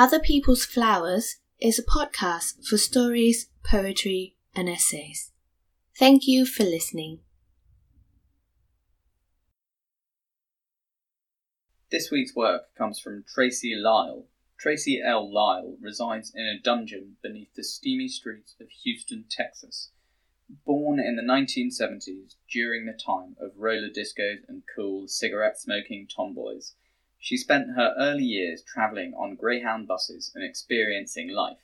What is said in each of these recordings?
Other People's Flowers is a podcast for stories, poetry, and essays. Thank you for listening. This week's work comes from Tracy Lyle. Tracy L. Lyle resides in a dungeon beneath the steamy streets of Houston, Texas. Born in the 1970s during the time of roller discos and cool cigarette-smoking tomboys, she spent her early years travelling on Greyhound buses and experiencing life,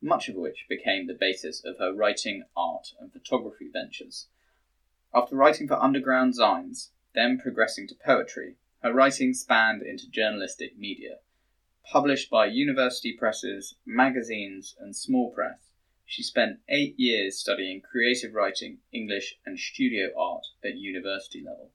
much of which became the basis of her writing, art and photography ventures. After writing for underground zines, then progressing to poetry, her writing spanned into journalistic media. Published by university presses, magazines, and small press, she spent 8 years studying creative writing, English, and studio art at university level.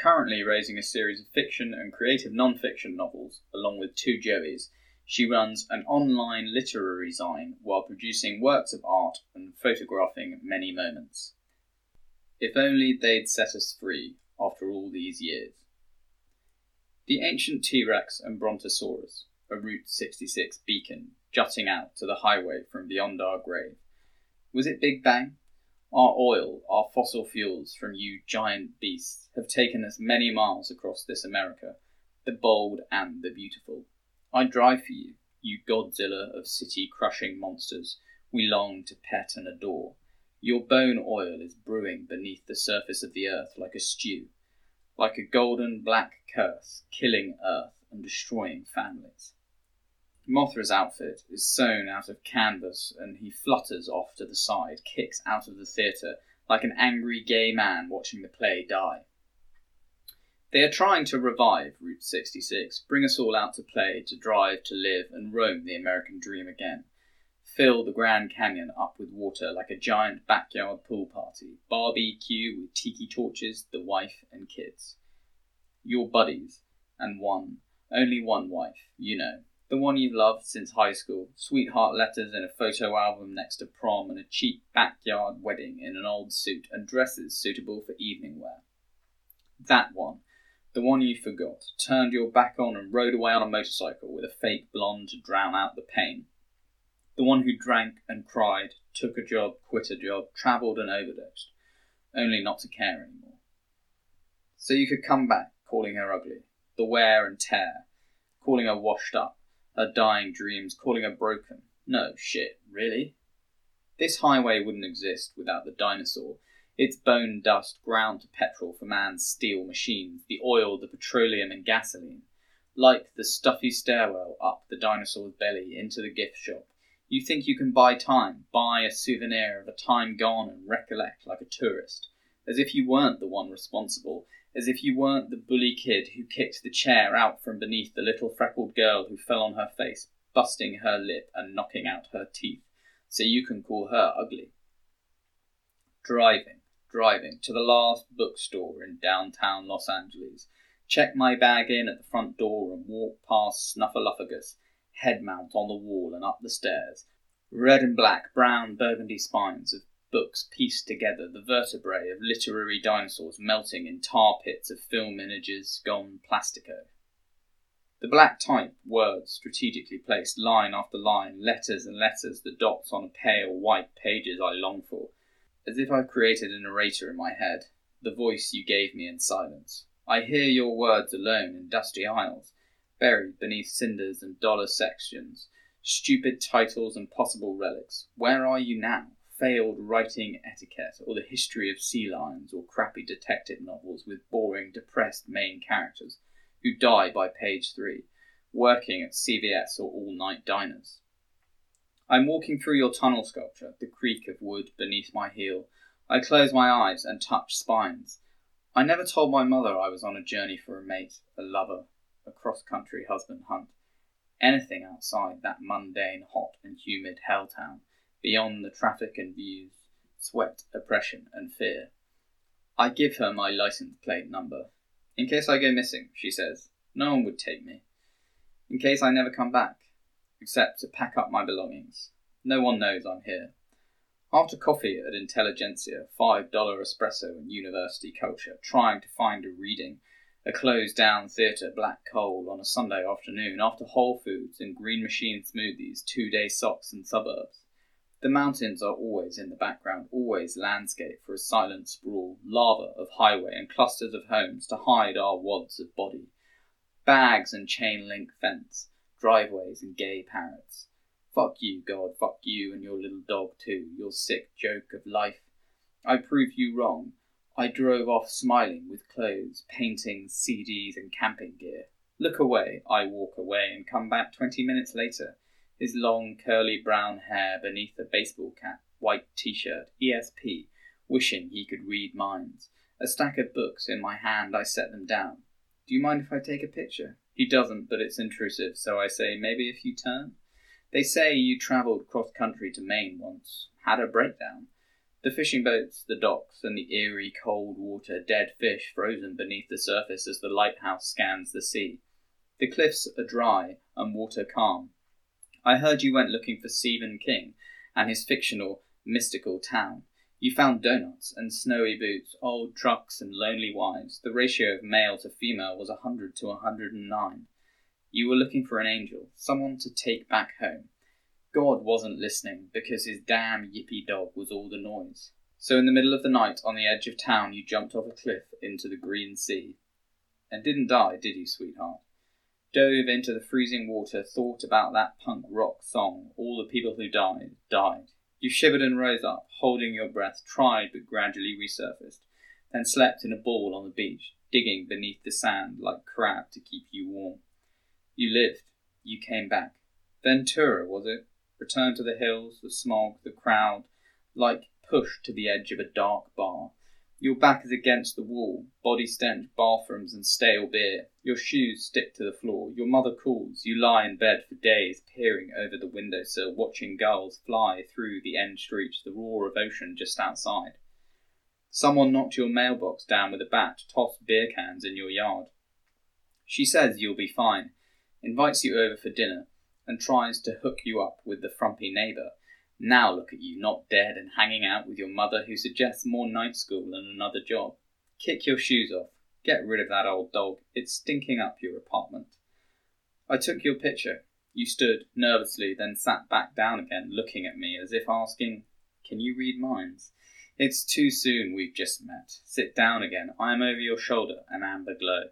Currently raising a series of fiction and creative non-fiction novels, along with two joeys, she runs an online literary zine while producing works of art and photographing many moments. If only they'd set us free after all these years. The ancient T-Rex and Brontosaurus, a Route 66 beacon jutting out to the highway from beyond our grave. Was it Big Bang? Our oil, our fossil fuels from you giant beasts have taken us many miles across this America, the bold and the beautiful. I drive for you, you Godzilla of city-crushing monsters we long to pet and adore. Your bone oil is brewing beneath the surface of the earth like a stew. Like a golden black curse, killing Earth and destroying families. Mothra's outfit is sewn out of canvas and he flutters off to the side, kicks out of the theatre like an angry gay man watching the play die. They are trying to revive Route 66, bring us all out to play, to drive, to live and roam the American dream again. Fill the Grand Canyon up with water like a giant backyard pool party, barbecue with tiki torches, the wife and kids. Your buddies, and one, only one wife, you know, the one you've loved since high school, sweetheart letters in a photo album next to prom and a cheap backyard wedding in an old suit and dresses suitable for evening wear. That one, the one you forgot, turned your back on and rode away on a motorcycle with a fake blonde to drown out the pain. The one who drank and cried, took a job, quit a job, travelled and overdosed, only not to care anymore. So you could come back, calling her ugly, the wear and tear, calling her washed up, her dying dreams, calling her broken. No, shit, really? This highway wouldn't exist without the dinosaur, its bone dust ground to petrol for man's steel machines, the oil, the petroleum and gasoline. Like the stuffy stairwell up the dinosaur's belly into the gift shop, you think you can buy time, buy a souvenir of a time gone and recollect like a tourist, as if you weren't the one responsible, as if you weren't the bully kid who kicked the chair out from beneath the little freckled girl who fell on her face, busting her lip and knocking out her teeth, so you can call her ugly. Driving to the last bookstore in downtown Los Angeles, check my bag in at the front door and walk past Snuffleupagus, head mount on the wall and up the stairs, red and black, brown, burgundy spines of books pieced together, the vertebrae of literary dinosaurs melting in tar pits of film images gone plastico. The black type, words strategically placed, line after line, letters and letters, the dots on pale white pages I long for, as if I've created a narrator in my head, the voice you gave me in silence. I hear your words alone in dusty aisles, buried beneath cinders and dollar sections, stupid titles and possible relics. Where are you now? Failed writing etiquette, or the history of sea lions, or crappy detective novels with boring, depressed main characters who die by page 3, working at CVS or all-night diners. I'm walking through your tunnel sculpture, the creak of wood beneath my heel. I close my eyes and touch spines. I never told my mother I was on a journey for a mate, a lover, a cross-country husband hunt, anything outside that mundane, hot and humid helltown, beyond the traffic and views, sweat, oppression and fear. I give her my license plate number. In case I go missing, she says, no one would take me. In case I never come back, except to pack up my belongings. No one knows I'm here. After coffee at Intelligentsia, $5 espresso and university culture, trying to find a reading, a closed-down theatre black coal on a Sunday afternoon after Whole Foods and Green Machine smoothies, two-day socks and suburbs. The mountains are always in the background, always landscape for a silent sprawl, lava of highway and clusters of homes to hide our wads of body. Bags and chain-link fence, driveways and gay parrots. Fuck you, God, fuck you and your little dog too, your sick joke of life. I prove you wrong. I drove off smiling with clothes, paintings, CDs and camping gear. Look away, I walk away and come back 20 minutes later. His long, curly brown hair beneath a baseball cap, white t-shirt, ESP, wishing he could read minds. A stack of books in my hand, I set them down. Do you mind if I take a picture? He doesn't, but it's intrusive, so I say, maybe if you turn? They say you travelled cross-country to Maine once. Had a breakdown. The fishing boats, the docks, and the eerie cold water, dead fish frozen beneath the surface as the lighthouse scans the sea. The cliffs are dry and water calm. I heard you went looking for Stephen King and his fictional, mystical town. You found donuts and snowy boots, old trucks and lonely wives. The ratio of male to female was 100 to 109. You were looking for an angel, someone to take back home. God wasn't listening because his damn yippy dog was all the noise. So in the middle of the night on the edge of town, you jumped off a cliff into the green sea. And didn't die, did you, sweetheart? Dove into the freezing water, thought about that punk rock song, all the people who died. You shivered and rose up, holding your breath, tried but gradually resurfaced, then slept in a ball on the beach, digging beneath the sand like crab to keep you warm. You lived. You came back. Ventura, was it? Returned to the hills, the smog, the crowd, like pushed to the edge of a dark bar. Your back is against the wall, body stench, bathrooms and stale beer. Your shoes stick to the floor. Your mother calls. You lie in bed for days, peering over the windowsill, watching gulls fly through the end streets, the roar of ocean just outside. Someone knocked your mailbox down with a bat, tossed beer cans in your yard. She says you'll be fine, invites you over for dinner, and tries to hook you up with the frumpy neighbour. Now look at you, not dead and hanging out with your mother who suggests more night school and another job. Kick your shoes off. Get rid of that old dog. It's stinking up your apartment. I took your picture. You stood nervously, then sat back down again, looking at me as if asking, can you read minds? It's too soon, we've just met. Sit down again. I am over your shoulder, an amber glow.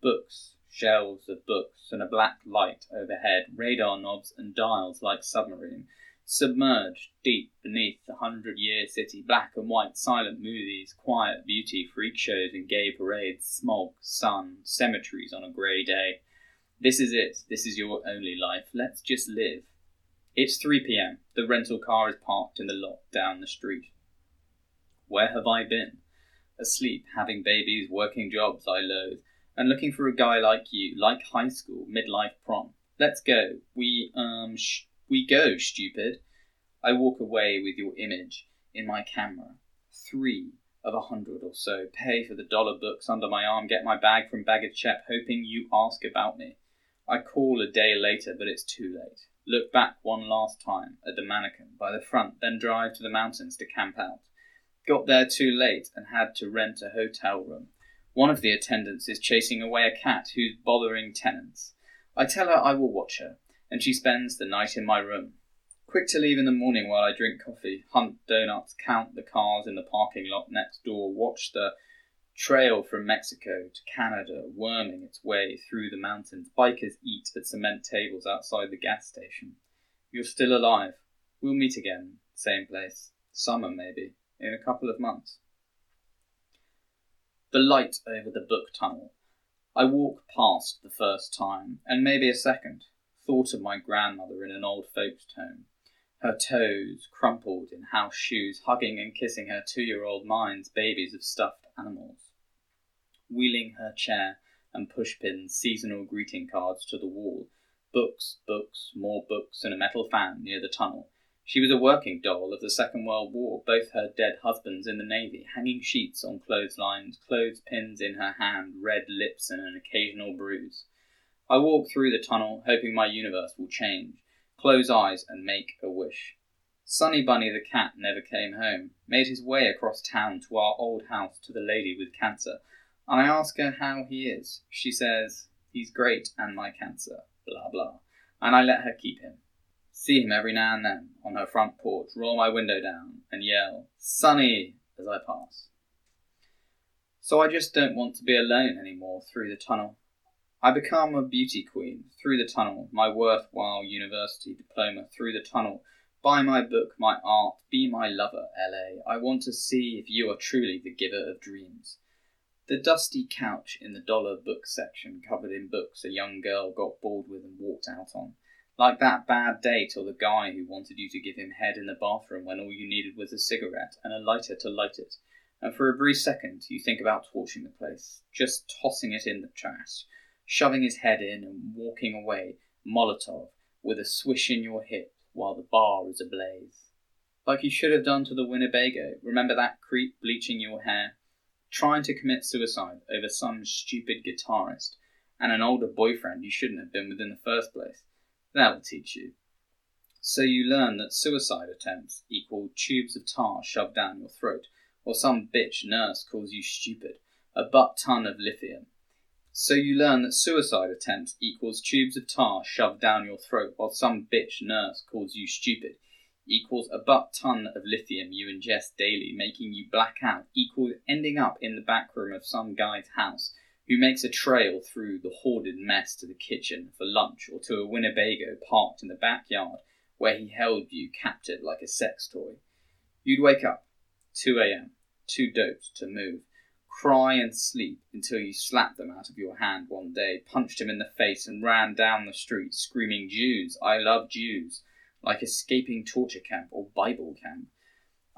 Books, shelves of books, and a black light overhead, radar knobs and dials like submarine. Submerged deep beneath the 100-year city, black and white, silent movies, quiet beauty, freak shows and gay parades, smog, sun, cemeteries on a grey day. This is it. This is your only life. Let's just live. It's 3 p.m. The rental car is parked in the lot down the street. Where have I been? Asleep, having babies, working jobs I loathe, and looking for a guy like you, like high school, midlife prom. Let's go. We go, stupid. I walk away with your image in my camera. 3 of 100 or so. Pay for the dollar books under my arm. Get my bag from baggage check, hoping you ask about me. I call a day later, but it's too late. Look back one last time at the mannequin by the front, then drive to the mountains to camp out. Got there too late and had to rent a hotel room. One of the attendants is chasing away a cat who's bothering tenants. I tell her I will watch her, and she spends the night in my room. Quick to leave in the morning while I drink coffee, hunt donuts, count the cars in the parking lot next door, watch the trail from Mexico to Canada worming its way through the mountains. Bikers eat at cement tables outside the gas station. You're still alive. We'll meet again, same place, summer maybe, in a couple of months. The light over the book tunnel. I walk past the first time, and maybe a second. Thought of my grandmother in an old folks' home, her toes crumpled in house shoes, hugging and kissing her 2-year-old minds, babies of stuffed animals, wheeling her chair and pushpins, seasonal greeting cards to the wall, books, books, more books, and a metal fan near the tunnel. She was a working doll of the Second World War, both her dead husbands in the Navy, hanging sheets on clotheslines, clothespins in her hand, red lips and an occasional bruise. I walk through the tunnel, hoping my universe will change. Close eyes and make a wish. Sunny Bunny the cat never came home. Made his way across town to our old house to the lady with cancer. I ask her how he is. She says, he's great and my cancer, blah blah. And I let her keep him. See him every now and then on her front porch, roll my window down and yell, Sonny, as I pass. So I just don't want to be alone anymore through the tunnel. I become a beauty queen through the tunnel, my worthwhile university diploma through the tunnel. Buy my book, my art, be my lover, LA. I want to see if you are truly the giver of dreams. The dusty couch in the dollar book section covered in books a young girl got bored with and walked out on. Like that bad date or the guy who wanted you to give him head in the bathroom when all you needed was a cigarette and a lighter to light it. And for a brief second you think about torching the place, just tossing it in the trash, shoving his head in and walking away, Molotov, with a swish in your hip while the bar is ablaze. Like you should have done to the Winnebago, remember that creep bleaching your hair? Trying to commit suicide over some stupid guitarist and an older boyfriend you shouldn't have been with in the first place. That'll teach you. So you learn that suicide attempts equal tubes of tar shoved down your throat, or some bitch nurse calls you stupid, a butt-ton of lithium. So you learn that suicide attempts equals tubes of tar shoved down your throat, while some bitch nurse calls you stupid, equals a butt-ton of lithium you ingest daily, making you black out, equals ending up in the back room of some guy's house who makes a trail through the hoarded mess to the kitchen for lunch, or to a Winnebago parked in the backyard where he held you captured like a sex toy. You'd wake up, 2 a.m, too doped to move, cry and sleep until you slapped them out of your hand one day, punched him in the face and ran down the street screaming, Jews, I love Jews, like escaping torture camp or Bible camp.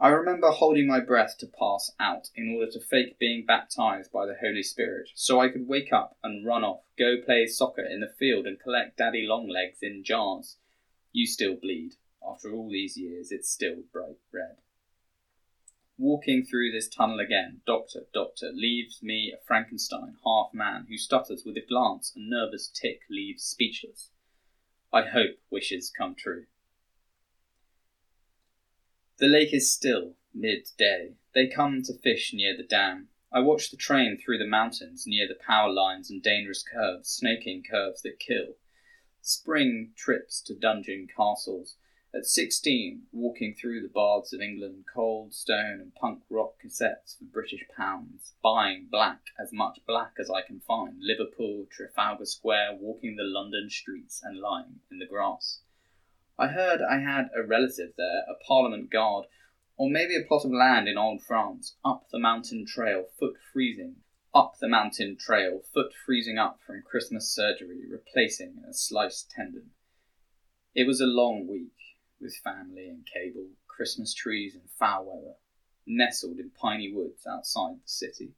I remember holding my breath to pass out in order to fake being baptized by the Holy Spirit, so I could wake up and run off, go play soccer in the field and collect daddy long legs in jars. You still bleed. After all these years, it's still bright red. Walking through this tunnel again, doctor, leaves me a Frankenstein half-man who stutters with a glance and nervous tick leaves speechless. I hope wishes come true. The lake is still midday. They come to fish near the dam. I watch the train through the mountains near the power lines and dangerous curves, snaking curves that kill. Spring trips to dungeon castles. At 16, walking through the baths of England, cold stone and punk rock cassettes for British pounds, buying black, as much black as I can find, Liverpool, Trafalgar Square, walking the London streets and lying in the grass. I heard I had a relative there, a parliament guard, or maybe a plot of land in old France, up the mountain trail, foot freezing up from Christmas surgery, replacing a sliced tendon. It was a long week, with family and cable, Christmas trees and foul weather, nestled in piney woods outside the city.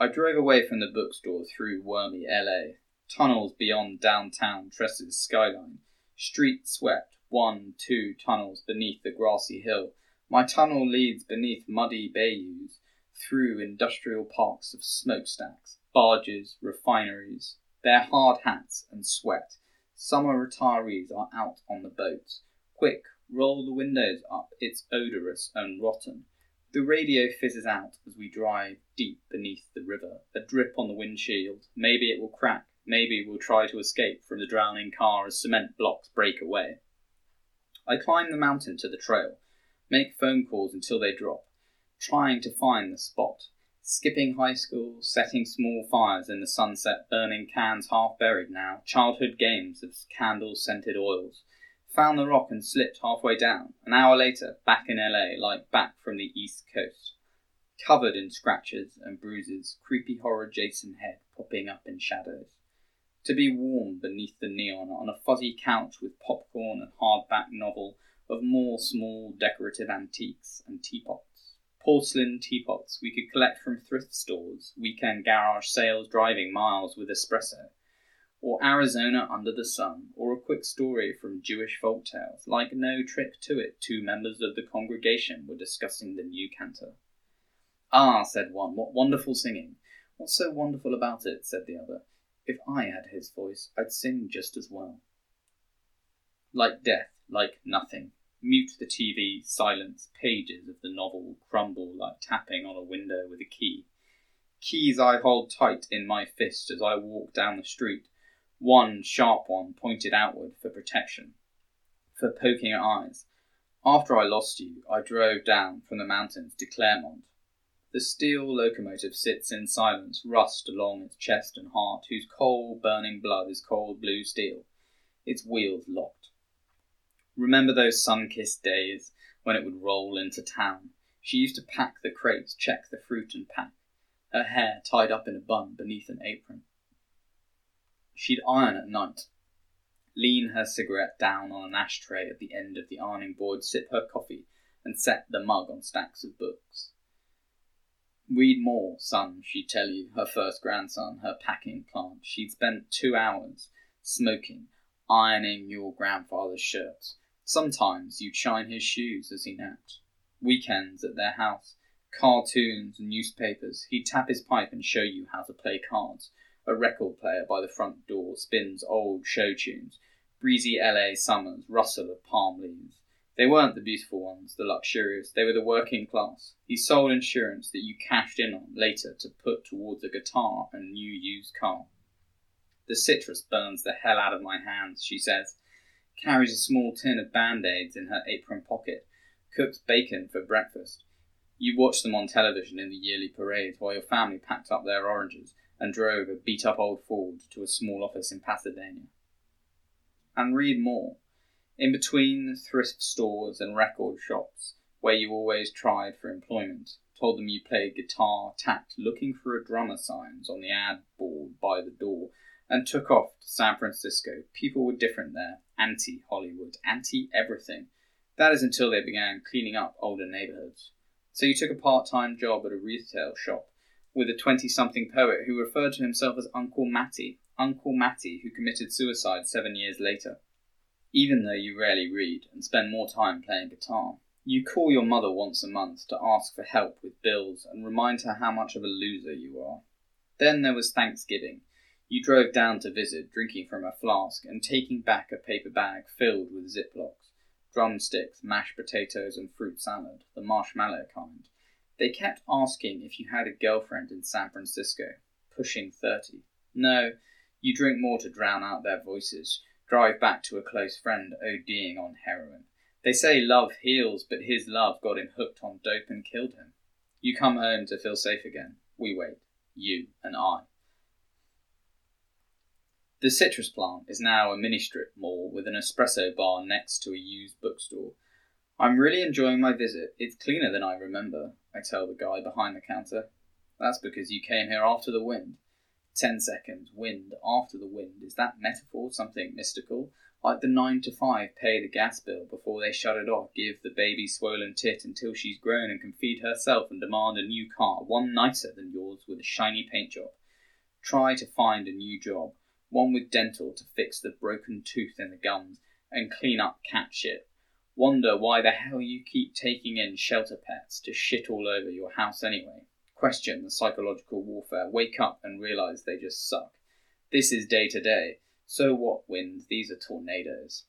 I drove away from the bookstore through wormy LA, tunnels beyond downtown Tressa's skyline, street swept 1-2 tunnels beneath the grassy hill. My tunnel leads beneath muddy bayous, through industrial parks of smokestacks, barges, refineries, their hard hats and sweat. Summer retirees are out on the boats. Quick, roll the windows up, it's odorous and rotten. The radio fizzes out as we drive deep beneath the river, a drip on the windshield, maybe it will crack. Maybe we'll try to escape from the drowning car as cement blocks break away. I climb the mountain to the trail, make phone calls until they drop, trying to find the spot, skipping high school, setting small fires in the sunset, burning cans half buried now, childhood games of candle-scented oils. Found the rock and slipped halfway down, an hour later, back in LA, like back from the East Coast. Covered in scratches and bruises, creepy horror Jason head popping up in shadows. To be warm beneath the neon on a fuzzy couch with popcorn and hardback novel of more small decorative antiques and teapots. Porcelain teapots we could collect from thrift stores, weekend garage sales driving miles with espresso. Or Arizona under the sun, or a quick story from Jewish folktales, like No Trip to It, two members of the congregation were discussing the new cantor. Ah, said one, what wonderful singing. What's so wonderful about it, said the other. If I had his voice, I'd sing just as well. Like death, like nothing, mute the TV, silence, pages of the novel crumble like tapping on a window with a key. Keys I hold tight in my fist as I walk down the street, one sharp one pointed outward for protection, for poking at eyes. After I lost you, I drove down from the mountains to Claremont. The steel locomotive sits in silence, rust along its chest and heart, whose coal-burning blood is cold blue steel, its wheels locked. Remember those sun-kissed days when it would roll into town? She used to pack the crates, check the fruit and pack, her hair tied up in a bun beneath an apron. She'd iron at night, lean her cigarette down on an ashtray at the end of the ironing board, sip her coffee, and set the mug on stacks of books. Read more, son, she'd tell you, her first grandson, her packing plant. She'd spent 2 hours smoking, ironing your grandfather's shirts. Sometimes you'd shine his shoes as he napped. Weekends at their house, cartoons and newspapers. He'd tap his pipe and show you how to play cards. A record player by the front door spins old show tunes. Breezy LA summers, rustle of palm leaves. They weren't the beautiful ones, the luxurious. They were the working class. He sold insurance that you cashed in on later to put towards a guitar and new used car. The citrus burns the hell out of my hands, she says. Carries a small tin of Band-Aids in her apron pocket. Cooks bacon for breakfast. You watched them on television in the yearly parades while your family packed up their oranges and drove a beat-up old Ford to a small office in Pasadena. And read more. In between thrift stores and record shops, where you always tried for employment, told them you played guitar, tapped looking for a drummer signs on the ad board by the door, and took off to San Francisco. People were different there, anti-Hollywood, anti-everything. That is until they began cleaning up older neighbourhoods. So you took a part-time job at a retail shop, with a 20-something poet who referred to himself as Uncle Matty, who committed suicide 7 years later. Even though you rarely read and spend more time playing guitar, you call your mother once a month to ask for help with bills and remind her how much of a loser you are. Then there was Thanksgiving. You drove down to visit, drinking from a flask and taking back a paper bag filled with Ziplocs, drumsticks, mashed potatoes and fruit salad, the marshmallow kind. They kept asking if you had a girlfriend in San Francisco, pushing 30. No, you drink more to drown out their voices. Drive back to a close friend ODing on heroin. They say love heals, but his love got him hooked on dope and killed him. You come home to feel safe again. We wait, you and I. The citrus plant is now a mini-strip mall with an espresso bar next to a used bookstore. I'm really enjoying my visit. It's cleaner than I remember, I tell the guy behind the counter. That's because you came here after the wind. 10 seconds, wind after the wind. Is that metaphor, something mystical? Like the 9 to 5, pay the gas bill before they shut it off, give the baby swollen tit until she's grown and can feed herself and demand a new car, one nicer than yours with a shiny paint job. Try to find a new job, one with dental to fix the broken tooth and the gums and clean up cat shit. Wonder why the hell you keep taking in shelter pets to shit all over your house anyway. Question the psychological warfare, wake up and realise they just suck. This is day to day. So what, wind? These are tornadoes.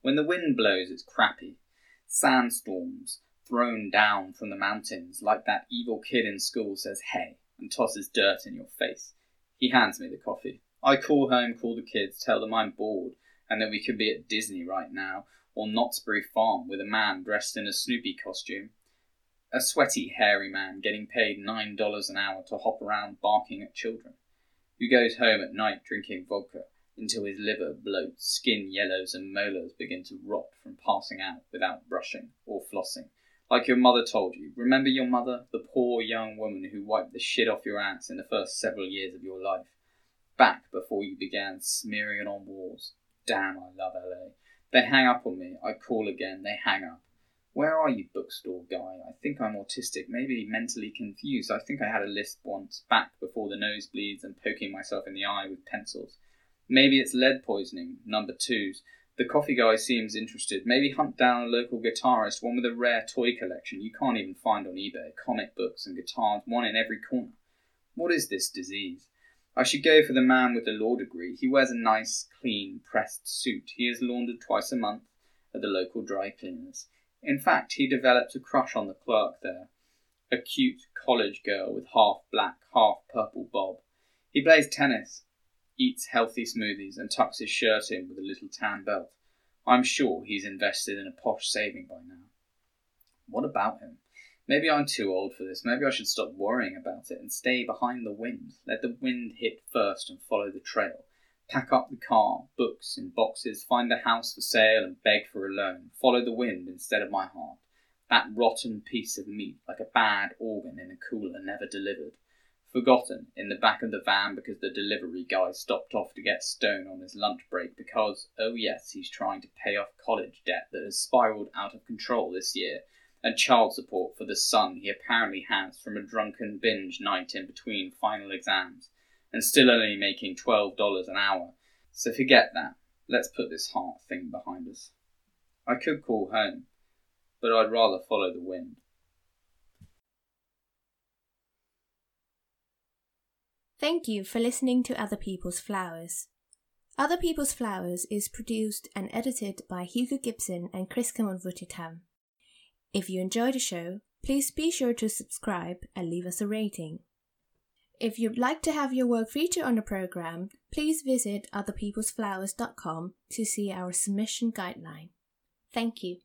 When the wind blows, it's crappy. Sandstorms thrown down from the mountains like that evil kid in school says hey and tosses dirt in your face. He hands me the coffee. I call home, call the kids, tell them I'm bored and that we could be at Disney right now or Knott's Berry Farm with a man dressed in a Snoopy costume. A sweaty, hairy man getting paid $9 an hour to hop around barking at children, who goes home at night drinking vodka until his liver bloats, skin yellows and molars begin to rot from passing out without brushing or flossing. Like your mother told you, remember your mother, the poor young woman who wiped the shit off your ass in the first several years of your life, back before you began smearing it on walls. Damn, I love LA. They hang up on me. I call again. They hang up. Where are you, bookstore guy? I think I'm autistic, maybe mentally confused. I think I had a lisp once, back before the nosebleeds and poking myself in the eye with pencils. Maybe it's lead poisoning, number 2s. The coffee guy seems interested. Maybe hunt down a local guitarist, one with a rare toy collection you can't even find on eBay, comic books and guitars, one in every corner. What is this disease? I should go for the man with the law degree. He wears a nice, clean, pressed suit. He is laundered twice a month. at the local dry cleaners. In fact, he developed a crush on the clerk there, a cute college girl with half black, half purple bob. He plays tennis, eats healthy smoothies, and tucks his shirt in with a little tan belt. I'm sure he's invested in a posh saving by now. What about him? Maybe I'm too old for this. Maybe I should stop worrying about it and stay behind the wind. Let the wind hit first and follow the trail. Pack up the car, books in boxes, find a house for sale and beg for a loan. Follow the wind instead of my heart. That rotten piece of meat, like a bad organ in a cooler, never delivered. Forgotten in the back of the van because the delivery guy stopped off to get stoned on his lunch break because, oh yes, he's trying to pay off college debt that has spiralled out of control this year, and child support for the son he apparently has from a drunken binge night in between final exams, and still only making $12 an hour. So forget that. Let's put this heart thing behind us. I could call home, but I'd rather follow the wind. Thank you for listening to Other People's Flowers. Other People's Flowers is produced and edited by Hugo Gibson and Chris Cameron Wuttitam. If you enjoy the show, please be sure to subscribe and leave us a rating. If you'd like to have your work featured on the program, please visit otherpeoplesflowers.com to see our submission guideline. Thank you.